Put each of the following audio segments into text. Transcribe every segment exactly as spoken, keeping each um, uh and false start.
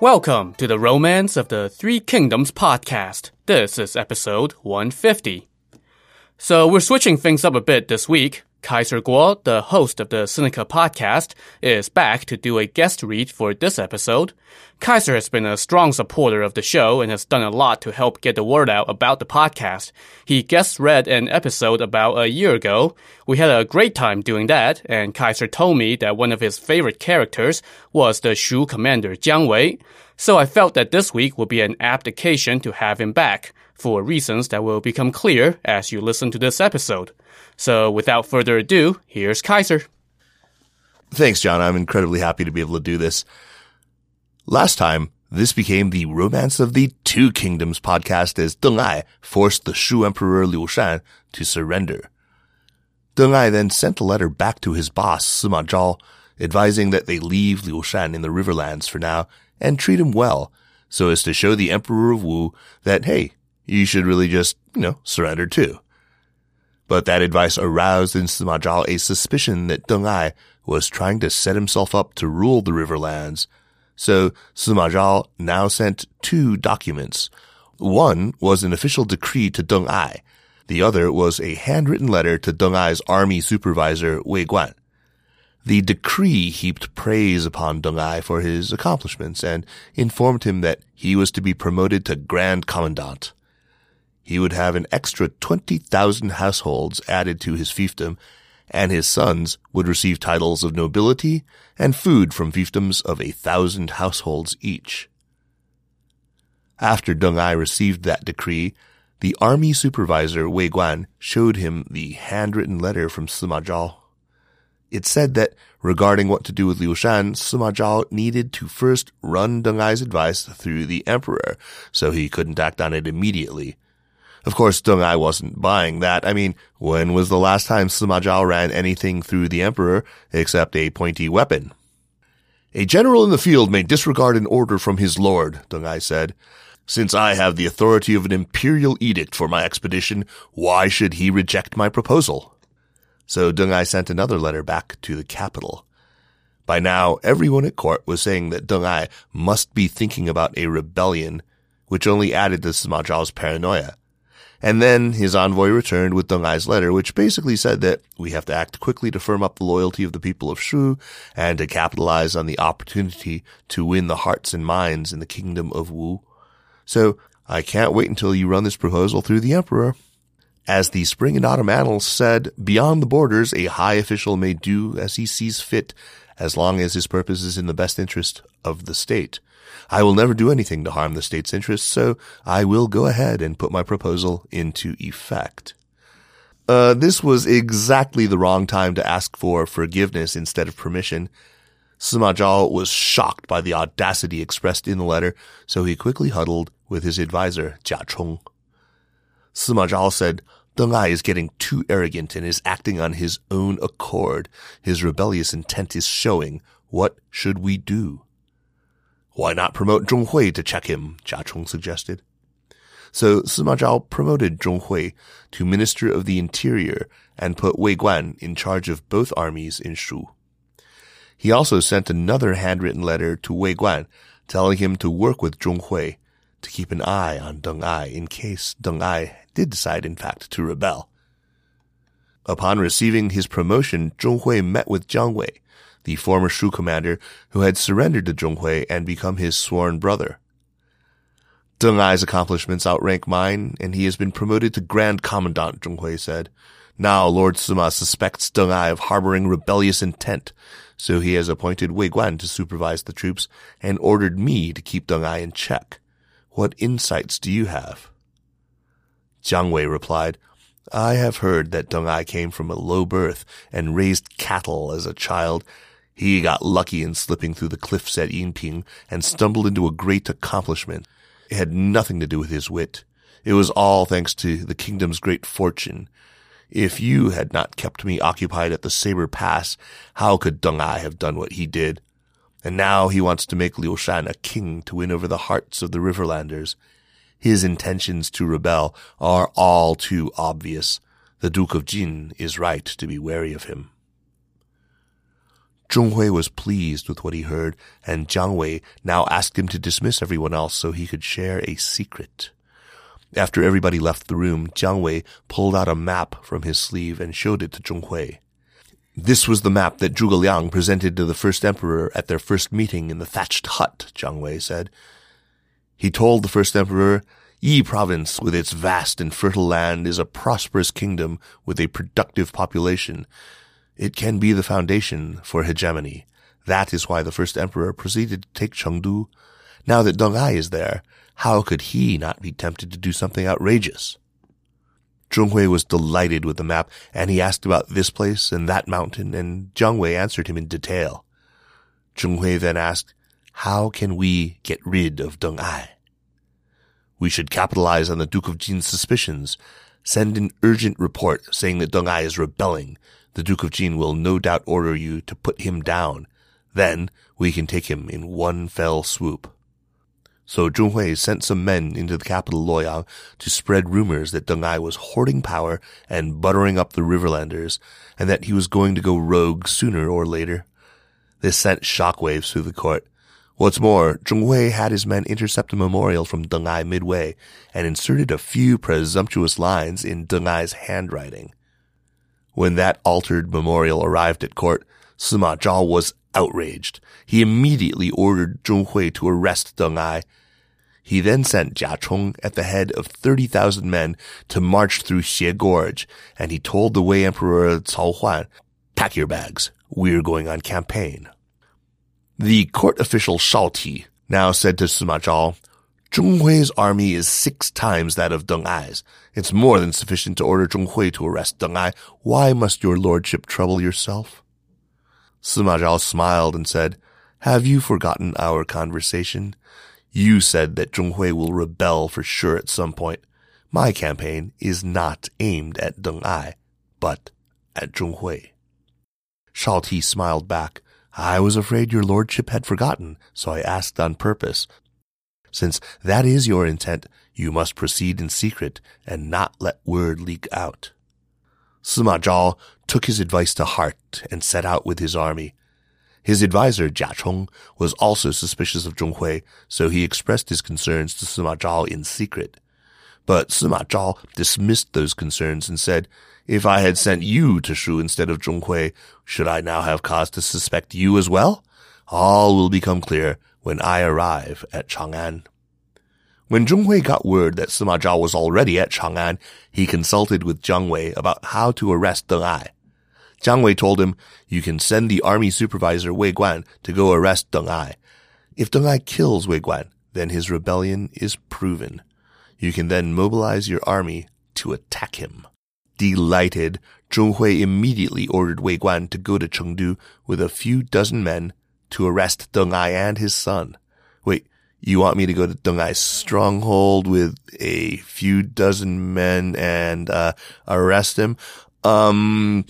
Welcome to the Romance of the Three Kingdoms podcast. This is episode one fifty. So we're switching things up a bit this week. Kaiser Guo, the host of the Sinica podcast, is back to do a guest read for this episode. Kaiser has been a strong supporter of the show and has done a lot to help get the word out about the podcast. He guest read an episode about a year ago. We had a great time doing that, and Kaiser told me that one of his favorite characters was the Shu commander Jiang Wei. So I felt that this week would be an apt occasion to have him back, for reasons that will become clear as you listen to this episode. So without further ado, here's Kaiser. Thanks, John. I'm incredibly happy to be able to do this. Last time, this became the Romance of the Two Kingdoms podcast as Deng Ai forced the Shu Emperor Liu Shan to surrender. Deng Ai then sent a letter back to his boss, Sima Zhao, advising that they leave Liu Shan in the Riverlands for now and treat him well, so as to show the Emperor of Wu that, hey, you should really just, you know, surrender too. But that advice aroused in Sima Zhao a suspicion that Deng Ai was trying to set himself up to rule the Riverlands. So Sima Zhao now sent two documents. One was an official decree to Deng Ai. The other was a handwritten letter to Deng Ai's army supervisor, Wei Guan. The decree heaped praise upon Deng Ai for his accomplishments and informed him that he was to be promoted to Grand Commandant. He would have an extra twenty thousand households added to his fiefdom, and his sons would receive titles of nobility and food from fiefdoms of a thousand households each. After Deng Ai received that decree, the army supervisor Wei Guan showed him the handwritten letter from Sima Zhao. It said that regarding what to do with Liu Shan, Sima Zhao needed to first run Deng Ai's advice through the emperor, so he couldn't act on it immediately. Of course, Deng Ai wasn't buying that. I mean, when was the last time Sima Zhao ran anything through the emperor except a pointy weapon? A general in the field may disregard an order from his lord, Deng Ai said. Since I have the authority of an imperial edict for my expedition, why should he reject my proposal? So Deng Ai sent another letter back to the capital. By now, everyone at court was saying that Deng Ai must be thinking about a rebellion, which only added to Sima Zhao's paranoia. And then his envoy returned with Deng Ai's letter, which basically said that we have to act quickly to firm up the loyalty of the people of Shu and to capitalize on the opportunity to win the hearts and minds in the kingdom of Wu. So I can't wait until you run this proposal through the emperor. As the spring and autumn annals said, beyond the borders, a high official may do as he sees fit, as long as his purpose is in the best interest of the state. I will never do anything to harm the state's interests, so I will go ahead and put my proposal into effect. Uh, this was exactly the wrong time to ask for forgiveness instead of permission. Sima Zhao was shocked by the audacity expressed in the letter, so he quickly huddled with his advisor, Jia Chong. Sima Zhao said, Deng Ai is getting too arrogant and is acting on his own accord. His rebellious intent is showing. What should we do? Why not promote Zhong Hui to check him, Jia Chong suggested. So Sima Zhao promoted Zhong Hui to Minister of the Interior and put Wei Guan in charge of both armies in Shu. He also sent another handwritten letter to Wei Guan, telling him to work with Zhong Hui to keep an eye on Deng Ai in case Deng Ai did decide, in fact, to rebel. Upon receiving his promotion, Zhong Hui met with Jiang Wei, the former Shu commander who had surrendered to Zhong Hui and become his sworn brother. Deng Ai's accomplishments outrank mine, and he has been promoted to Grand Commandant, Zhong Hui said. Now Lord Sima suspects Deng Ai of harboring rebellious intent, so he has appointed Wei Guan to supervise the troops and ordered me to keep Deng Ai in check. What insights do you have? Jiang Wei replied, I have heard that Deng Ai came from a low birth and raised cattle as a child. He got lucky in slipping through the cliffs at Yinping and stumbled into a great accomplishment. It had nothing to do with his wit. It was all thanks to the kingdom's great fortune. If you had not kept me occupied at the Saber Pass, how could Deng Ai have done what he did? And now he wants to make Liu Shan a king to win over the hearts of the Riverlanders. His intentions to rebel are all too obvious. The Duke of Jin is right to be wary of him. Zhong Hui was pleased with what he heard, and Jiang Wei now asked him to dismiss everyone else so he could share a secret. After everybody left the room, Jiang Wei pulled out a map from his sleeve and showed it to Zhong Hui. This was the map that Zhuge Liang presented to the first emperor at their first meeting in the thatched hut, Jiang Wei said. He told the first emperor, Yi Province, with its vast and fertile land, is a prosperous kingdom with a productive population. It can be the foundation for hegemony. That is why the first emperor proceeded to take Chengdu. Now that Deng Ai is there, how could he not be tempted to do something outrageous? Zhong Hui was delighted with the map, and he asked about this place and that mountain, and Jiang Wei answered him in detail. Zhong Hui then asked, How can we get rid of Deng Ai? We should capitalize on the Duke of Jin's suspicions. Send an urgent report saying that Deng Ai is rebelling. The Duke of Jin will no doubt order you to put him down. Then we can take him in one fell swoop. So Zhong Hui sent some men into the capital Luoyang to spread rumors that Deng Ai was hoarding power and buttering up the Riverlanders, and that he was going to go rogue sooner or later. This sent shockwaves through the court. What's more, Zhong Hui had his men intercept a memorial from Deng Ai midway and inserted a few presumptuous lines in Deng Ai's handwriting. When that altered memorial arrived at court, Sima Zhao was outraged. He immediately ordered Zhong Hui to arrest Deng Ai. He then sent Jia Chong at the head of thirty thousand men to march through Xie Gorge, and he told the Wei Emperor Cao Huan, Pack your bags. We're going on campaign. The court official Shao Ti now said to Sima Zhao, Zhong Hui's army is six times that of Deng Ai's. It's more than sufficient to order Zhong Hui to arrest Deng Ai. Why must your lordship trouble yourself? Sima Zhao smiled and said, Have you forgotten our conversation? You said that Zhong Hui will rebel for sure at some point. My campaign is not aimed at Deng Ai, but at Zhong Hui. Shao Ti smiled back. I was afraid your lordship had forgotten, so I asked on purpose. Since that is your intent, you must proceed in secret and not let word leak out. Sima Zhao took his advice to heart and set out with his army. His advisor, Jia Chong, was also suspicious of Zhong Hui, so he expressed his concerns to Sima Zhao in secret. But Sima Zhao dismissed those concerns and said, If I had sent you to Shu instead of Zhong Hui, should I now have cause to suspect you as well? All will become clear when I arrive at Chang'an. When Zhong Hui got word that Sima Zhao was already at Chang'an, he consulted with Jiang Wei about how to arrest Deng Ai. Jiang Wei told him, You can send the army supervisor Wei Guan to go arrest Deng Ai. If Deng Ai kills Wei Guan, then his rebellion is proven. You can then mobilize your army to attack him. Delighted, Zhong Hui immediately ordered Wei Guan to go to Chengdu with a few dozen men to arrest Deng Ai and his son. Wait. You want me to go to Deng Ai's stronghold with a few dozen men and uh arrest him? Um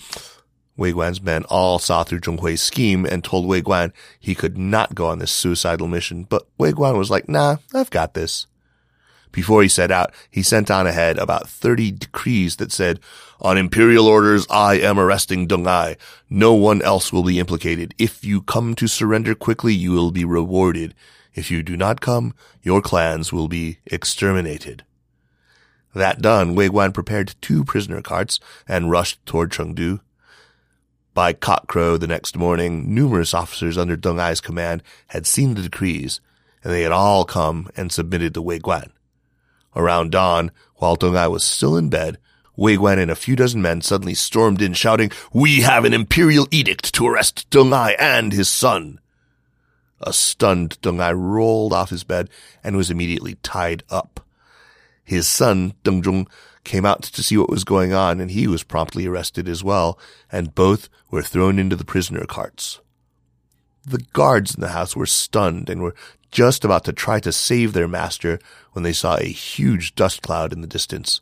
Wei Guan's men all saw through Zhong Hui's scheme and told Wei Guan he could not go on this suicidal mission, but Wei Guan was like, Nah, I've got this. Before he set out, he sent on ahead about thirty decrees that said, On imperial orders, I am arresting Deng Ai. No one else will be implicated. If you come to surrender quickly, you will be rewarded. If you do not come, your clans will be exterminated. That done, Wei Guan prepared two prisoner carts and rushed toward Chengdu. By cockcrow the next morning, numerous officers under Deng Ai's command had seen the decrees, and they had all come and submitted to Wei Guan. Around dawn, while Deng Ai was still in bed, Wei Guan and a few dozen men suddenly stormed in, shouting, We have an imperial edict to arrest Deng Ai and his son. A stunned Deng Ai rolled off his bed and was immediately tied up. His son, Deng Zhong, came out to see what was going on, and he was promptly arrested as well, and both were thrown into the prisoner carts. The guards in the house were stunned and were just about to try to save their master when they saw a huge dust cloud in the distance.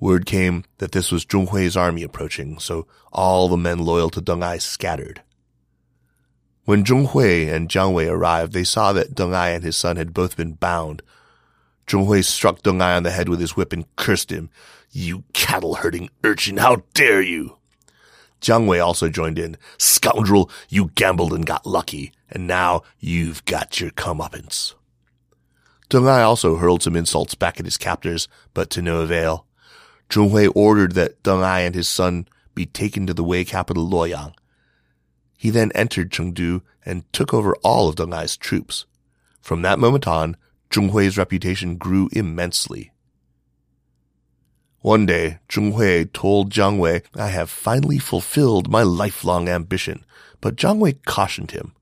Word came that this was Zhong Hui's army approaching, so all the men loyal to Deng Ai scattered. When Zhong Hui and Jiang Wei arrived, they saw that Deng Ai and his son had both been bound. Zhong Hui struck Deng Ai on the head with his whip and cursed him. You cattle-herding urchin, how dare you! Jiang Wei also joined in. Scoundrel, you gambled and got lucky, and now you've got your comeuppance. Deng Ai also hurled some insults back at his captors, but to no avail. Zhong Hui ordered that Deng Ai and his son be taken to the Wei capital Luoyang. He then entered Chengdu and took over all of Deng Ai's troops. From that moment on, Zhong Hui's reputation grew immensely. One day, Zhong Hui told Jiang Wei, "I have finally fulfilled my lifelong ambition," but Jiang Wei cautioned him.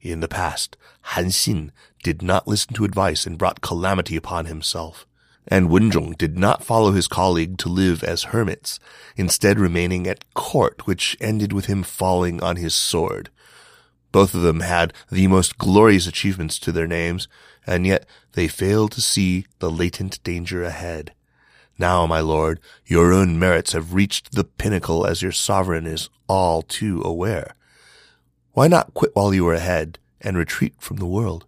In the past, Han Xin did not listen to advice and brought calamity upon himself, and Wen Zhong did not follow his colleague to live as hermits, instead remaining at court, which ended with him falling on his sword. Both of them had the most glorious achievements to their names, and yet they failed to see the latent danger ahead. Now, my lord, your own merits have reached the pinnacle, as your sovereign is all too aware. Why not quit while you are ahead and retreat from the world?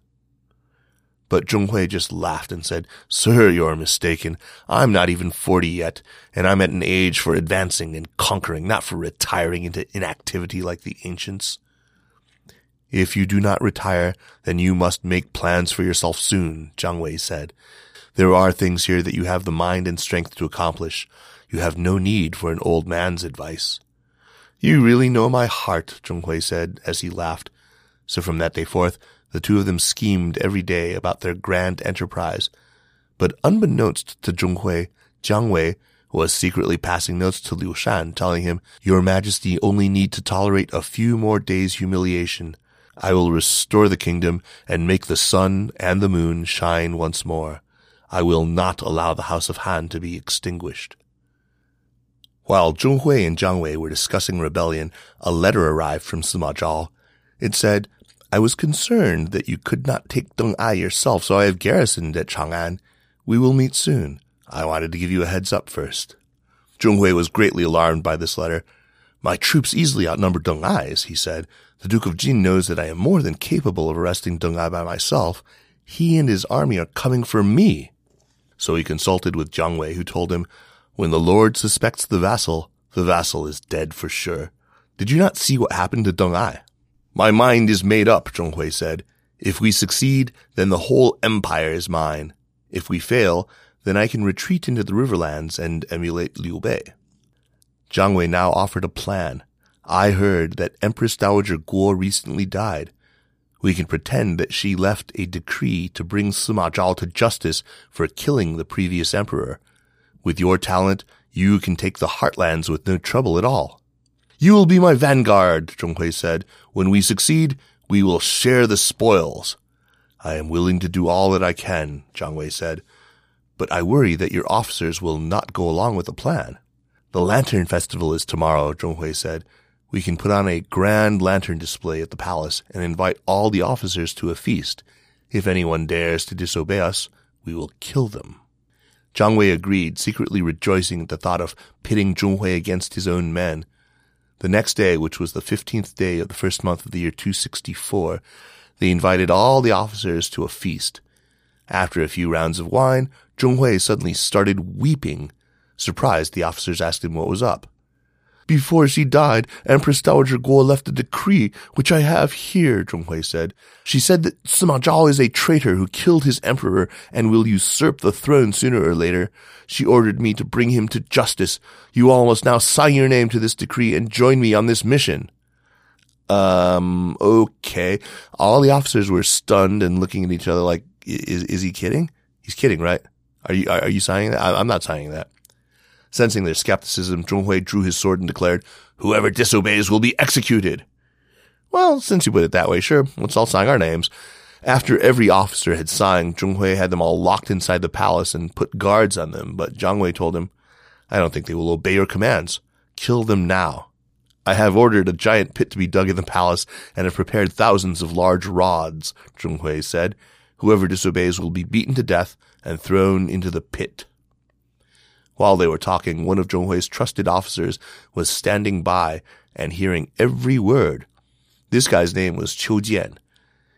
But Zhong Hui just laughed and said, "Sir, you are mistaken. I'm not even forty yet, and I'm at an age for advancing and conquering, not for retiring into inactivity like the ancients. If you do not retire, then you must make plans for yourself soon," Jiang Wei said. "There are things here that you have the mind and strength to accomplish. You have no need for an old man's advice." "You really know my heart," Zhong Hui said as he laughed. So from that day forth, the two of them schemed every day about their grand enterprise. But unbeknownst to Zhong Hui, Jiang Wei was secretly passing notes to Liu Shan, telling him, "Your Majesty only need to tolerate a few more days' humiliation. I will restore the kingdom and make the sun and the moon shine once more. I will not allow the House of Han to be extinguished." While Zhong Hui and Jiang Wei were discussing rebellion, a letter arrived from Sima Zhao. It said, "I was concerned that you could not take Deng Ai yourself, so I have garrisoned at Chang'an. We will meet soon. I wanted to give you a heads up first." Zhong Hui was greatly alarmed by this letter. "My troops easily outnumber Deng Ai's," he said. "The Duke of Jin knows that I am more than capable of arresting Deng Ai by myself. He and his army are coming for me." So he consulted with Jiang Wei, who told him, "When the Lord suspects the vassal, the vassal is dead for sure. Did you not see what happened to Deng Ai?" "My mind is made up," Zhong Hui said. "If we succeed, then the whole empire is mine. If we fail, then I can retreat into the Riverlands and emulate Liu Bei." Jiang Wei now offered a plan. "I heard that Empress Dowager Guo recently died. We can pretend that she left a decree to bring Sima Zhao to justice for killing the previous emperor. With your talent, you can take the heartlands with no trouble at all." "You will be my vanguard," Zhong Hui said. "When we succeed, we will share the spoils." "I am willing to do all that I can," Jiang Wei said, "but I worry that your officers will not go along with the plan." "The Lantern Festival is tomorrow," Zhong Hui said. "We can put on a grand lantern display at the palace and invite all the officers to a feast. If anyone dares to disobey us, we will kill them." Jiang Wei agreed, secretly rejoicing at the thought of pitting Zhong Hui against his own men. The next day, which was the fifteenth day of the first month of the year two sixty-four, they invited all the officers to a feast. After a few rounds of wine, Zhong Hui suddenly started weeping. Surprised, the officers asked him what was up. "Before she died, Empress Dowager Guo left a decree, which I have here," Zhong Hui said. "She said that Sima Zhao is a traitor who killed his emperor and will usurp the throne sooner or later. She ordered me to bring him to justice. You all must now sign your name to this decree and join me on this mission." Um, okay. All the officers were stunned and looking at each other like, is is he kidding? He's kidding, right? Are you, are you signing that? I'm not signing that. Sensing their skepticism, Zhong Hui drew his sword and declared, "Whoever disobeys will be executed." "Well, since you put it that way, sure, let's all sign our names." After every officer had signed, Zhong Hui had them all locked inside the palace and put guards on them, but Jiang Wei told him, "I don't think they will obey your commands. Kill them now. I have ordered a giant pit to be dug in the palace and have prepared thousands of large rods," Zhong Hui said. "Whoever disobeys will be beaten to death and thrown into the pit." While they were talking, one of Zhong Hui's trusted officers was standing by and hearing every word. This guy's name was Qiu Jian.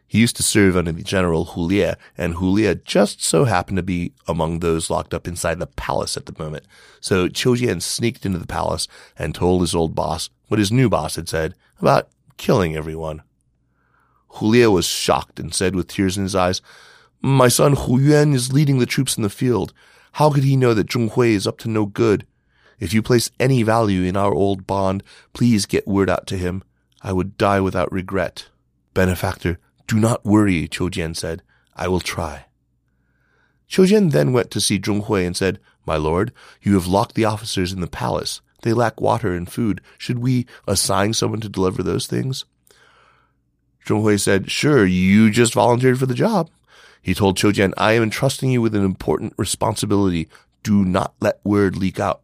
He used to serve under the general Hu Lie, and Hu Lie just so happened to be among those locked up inside the palace at the moment. So Qiu Jian sneaked into the palace and told his old boss what his new boss had said about killing everyone. Hu Lie was shocked and said with tears in his eyes, "My son Hu Yuan is leading the troops in the field. How could he know that Zhong Hui is up to no good? If you place any value in our old bond, please get word out to him. I would die without regret." "Benefactor, do not worry," Qiu Jian said. "I will try." Qiu Jian then went to see Zhong Hui and said, "My lord, you have locked the officers in the palace. They lack water and food. Should we assign someone to deliver those things?" Zhong Hui said, "Sure, you just volunteered for the job." He told Qiu Jian, "I am entrusting you with an important responsibility. Do not let word leak out."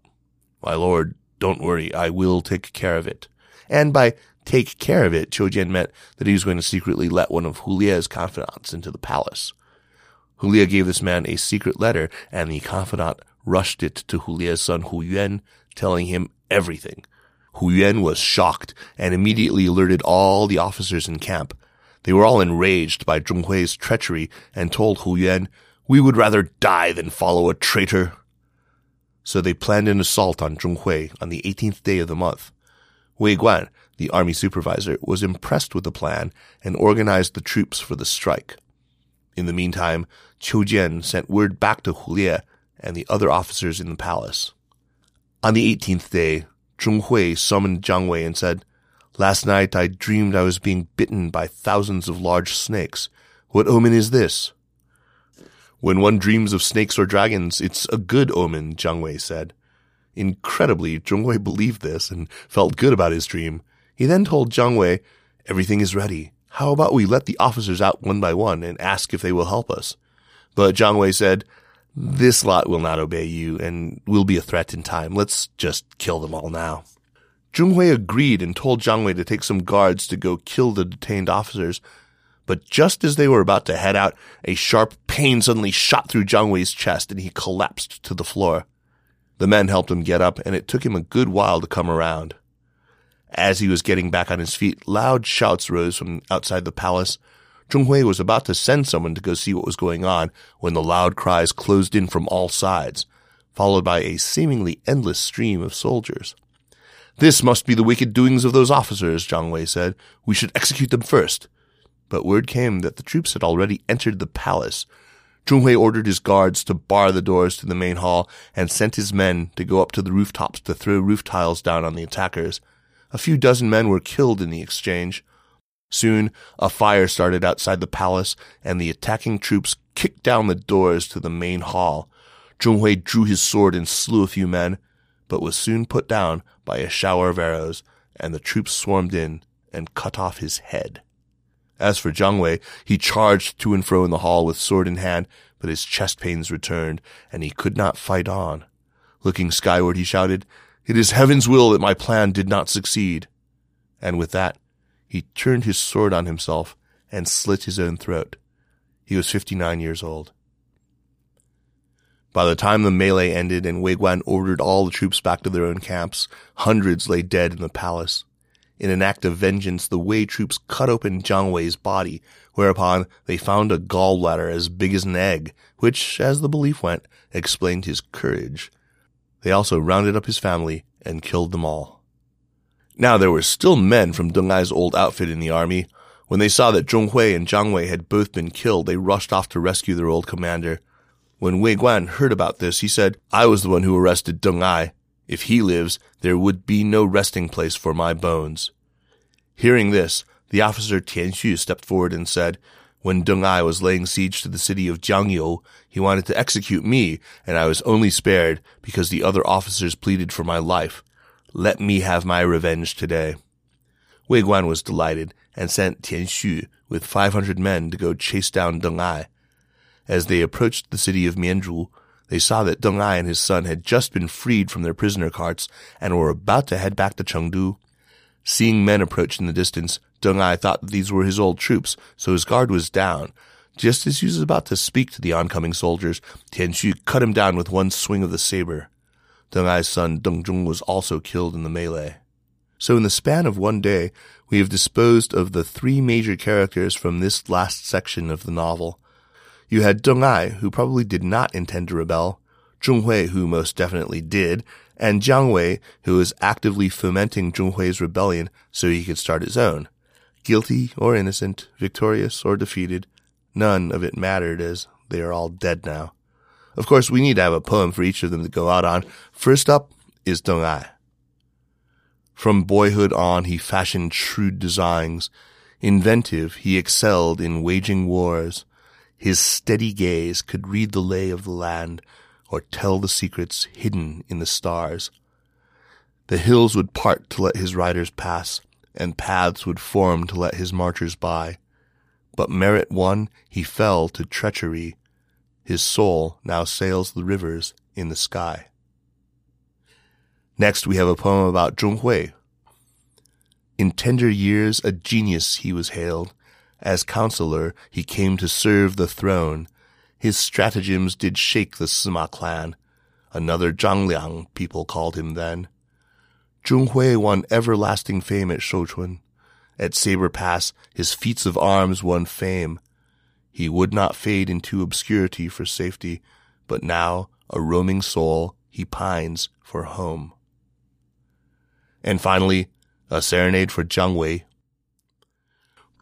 "My lord, don't worry, I will take care of it." And by take care of it, Qiu Jian meant that he was going to secretly let one of Hu Lie's confidants into the palace. Hu Lie gave this man a secret letter, and the confidant rushed it to Hu Lie's son Hu Yuan, telling him everything. Hu Yuan was shocked and immediately alerted all the officers in camp. They were all enraged by Zhong Hui's treachery and told Hu Yuan, "We would rather die than follow a traitor." So they planned an assault on Zhong Hui on the eighteenth day of the month. Wei Guan, the army supervisor, was impressed with the plan and organized the troops for the strike. In the meantime, Qiu Jian sent word back to Hu Lie and the other officers in the palace. On the eighteenth day, Zhong Hui summoned Jiang Wei and said, "Last night I dreamed I was being bitten by thousands of large snakes. What omen is this?" "When one dreams of snakes or dragons, it's a good omen," Jiang Wei said. Incredibly, Zhong Hui believed this and felt good about his dream. He then told Jiang Wei, "Everything is ready. How about we let the officers out one by one and ask if they will help us?" But Jiang Wei said, "This lot will not obey you and will be a threat in time. Let's just kill them all now." Zhong Hui agreed and told Jiang Wei to take some guards to go kill the detained officers. But just as they were about to head out, a sharp pain suddenly shot through Jiang Wei's chest and he collapsed to the floor. The men helped him get up and it took him a good while to come around. As he was getting back on his feet, loud shouts rose from outside the palace. Zhong Hui was about to send someone to go see what was going on when the loud cries closed in from all sides, followed by a seemingly endless stream of soldiers. "This must be the wicked doings of those officers," Jiang Wei said. "We should execute them first." But word came that the troops had already entered the palace. Zhong Hui ordered his guards to bar the doors to the main hall and sent his men to go up to the rooftops to throw roof tiles down on the attackers. A few dozen men were killed in the exchange. Soon, a fire started outside the palace, and the attacking troops kicked down the doors to the main hall. Zhong Hui drew his sword and slew a few men, but was soon put down by a shower of arrows, and the troops swarmed in and cut off his head. As for Jiang Wei, he charged to and fro in the hall with sword in hand, but his chest pains returned, and he could not fight on. Looking skyward, he shouted, "It is heaven's will that my plan did not succeed." And with that, he turned his sword on himself and slit his own throat. He was fifty-nine years old. By the time the melee ended and Wei Guan ordered all the troops back to their own camps, hundreds lay dead in the palace. In an act of vengeance, the Wei troops cut open Jiang Wei's body, whereupon they found a gallbladder as big as an egg, which, as the belief went, explained his courage. They also rounded up his family and killed them all. Now there were still men from Deng Ai's old outfit in the army. When they saw that Zhong Hui and Jiang Wei had both been killed, they rushed off to rescue their old commander. When Wei Guan heard about this, he said, "I was the one who arrested Deng Ai. If he lives, there would be no resting place for my bones." Hearing this, the officer Tian Xu stepped forward and said, "When Deng Ai was laying siege to the city of Jiangyou, he wanted to execute me, and I was only spared because the other officers pleaded for my life. Let me have my revenge today." Wei Guan was delighted and sent Tian Xu with five hundred men to go chase down Deng Ai. As they approached the city of Mianzhu, they saw that Deng Ai and his son had just been freed from their prisoner carts and were about to head back to Chengdu. Seeing men approach in the distance, Deng Ai thought that these were his old troops, so his guard was down. Just as he was about to speak to the oncoming soldiers, Tian Xu cut him down with one swing of the saber. Deng Ai's son Deng Zhong was also killed in the melee. So in the span of one day, we have disposed of the three major characters from this last section of the novel. You had Deng Ai, who probably did not intend to rebel, Zhong Hui, who most definitely did, and Jiang Wei, who was actively fomenting Zhong Hui's rebellion so he could start his own. Guilty or innocent, victorious or defeated, none of it mattered as they are all dead now. Of course, we need to have a poem for each of them to go out on. First up is Deng Ai. From boyhood on, he fashioned shrewd designs. Inventive, he excelled in waging wars. His steady gaze could read the lay of the land or tell the secrets hidden in the stars. The hills would part to let his riders pass, and paths would form to let his marchers by. But merit won, he fell to treachery. His soul now sails the rivers in the sky. Next, we have a poem about Zhong Hui. In tender years, a genius he was hailed. As counselor, he came to serve the throne. His stratagems did shake the Sima clan. Another Zhang Liang, people called him then. Zhong Hui won everlasting fame at Shouchun. At Saber Pass, his feats of arms won fame. He would not fade into obscurity for safety, but now, a roaming soul, he pines for home. And finally, a serenade for Jiang Wei.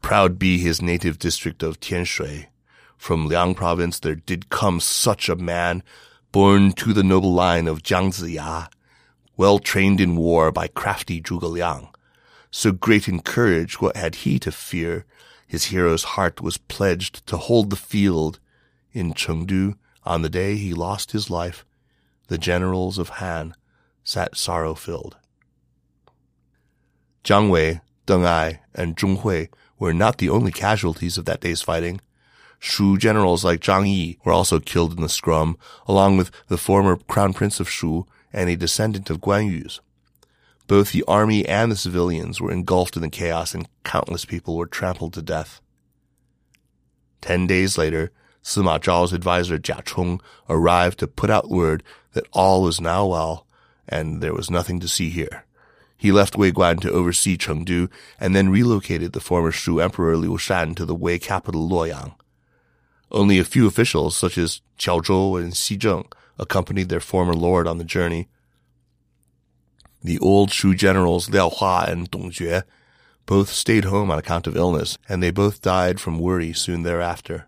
Proud be his native district of Tianshui. From Liang province there did come such a man, born to the noble line of Jiang Ziya, well trained in war by crafty Zhuge Liang. So great in courage, what had he to fear? His hero's heart was pledged to hold the field. In Chengdu, on the day he lost his life, the generals of Han sat sorrow-filled. Jiang Wei, Deng Ai, and Zhong Hui were not the only casualties of that day's fighting. Shu generals like Zhang Yi were also killed in the scrum, along with the former crown prince of Shu and a descendant of Guan Yu's. Both the army and the civilians were engulfed in the chaos, and countless people were trampled to death. Ten days later, Sima Zhao's advisor Jia Chong arrived to put out word that all was now well, and there was nothing to see here. He left Wei Guan to oversee Chengdu, and then relocated the former Shu Emperor Liu Shan to the Wei capital Luoyang. Only a few officials, such as Qiao Zhou and Xi Zheng, accompanied their former lord on the journey. The old Shu generals Liao Hua and Dong Jue both stayed home on account of illness, and they both died from worry soon thereafter.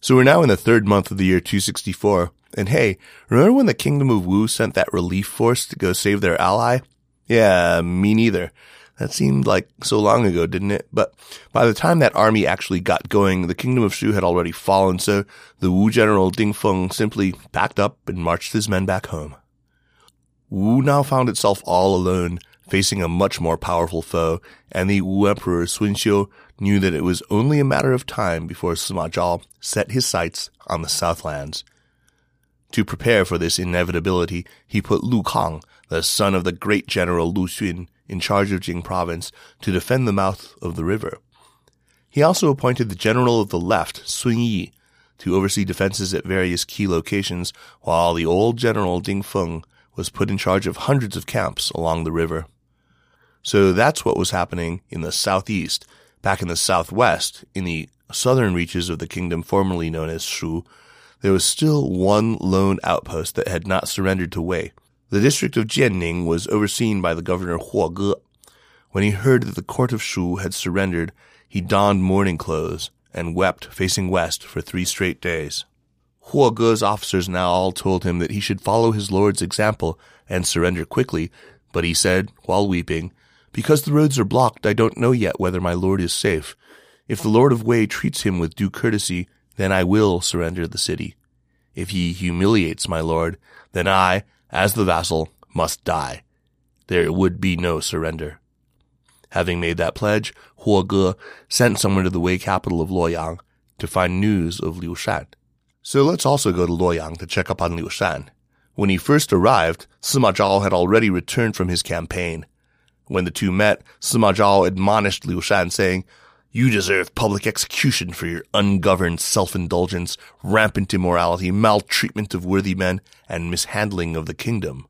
So we're now in the third month of the year two sixty-four, and hey, remember when the kingdom of Wu sent that relief force to go save their ally? Yeah, me neither. That seemed like so long ago, didn't it? But by the time that army actually got going, the kingdom of Shu had already fallen, so the Wu general Ding Feng simply packed up and marched his men back home. Wu now found itself all alone, facing a much more powerful foe, and the Wu Emperor Sun Xiu knew that it was only a matter of time before Sima Zhao set his sights on the Southlands. To prepare for this inevitability, he put Lu Kang, the son of the great general Lu Xun, in charge of Jing province to defend the mouth of the river. He also appointed the general of the left, Sun Yi, to oversee defenses at various key locations, while the old general Ding Feng was put in charge of hundreds of camps along the river. So that's what was happening in the southeast. Back in the southwest, in the southern reaches of the kingdom formerly known as Shu, there was still one lone outpost that had not surrendered to Wei. The district of Jianning was overseen by the governor Huo Ge. When he heard that the court of Shu had surrendered, he donned mourning clothes and wept facing west for three straight days. Huo Ge's officers now all told him that he should follow his lord's example and surrender quickly, but he said, while weeping, "Because the roads are blocked, I don't know yet whether my lord is safe. If the lord of Wei treats him with due courtesy, then I will surrender the city. If he humiliates my lord, then I, as the vassal, must die. There would be no surrender." Having made that pledge, Huo Ge sent someone to the Wei capital of Luoyang to find news of Liu Shan. So let's also go to Luoyang to check up on Liu Shan. When he first arrived, Sima Zhao had already returned from his campaign. When the two met, Sima Zhao admonished Liu Shan, saying, "You deserve public execution for your ungoverned self-indulgence, rampant immorality, maltreatment of worthy men, and mishandling of the kingdom."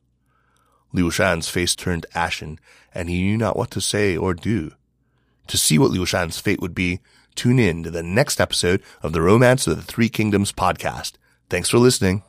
Liu Shan's face turned ashen, and he knew not what to say or do. To see what Liu Shan's fate would be, tune in to the next episode of the Romance of the Three Kingdoms podcast. Thanks for listening.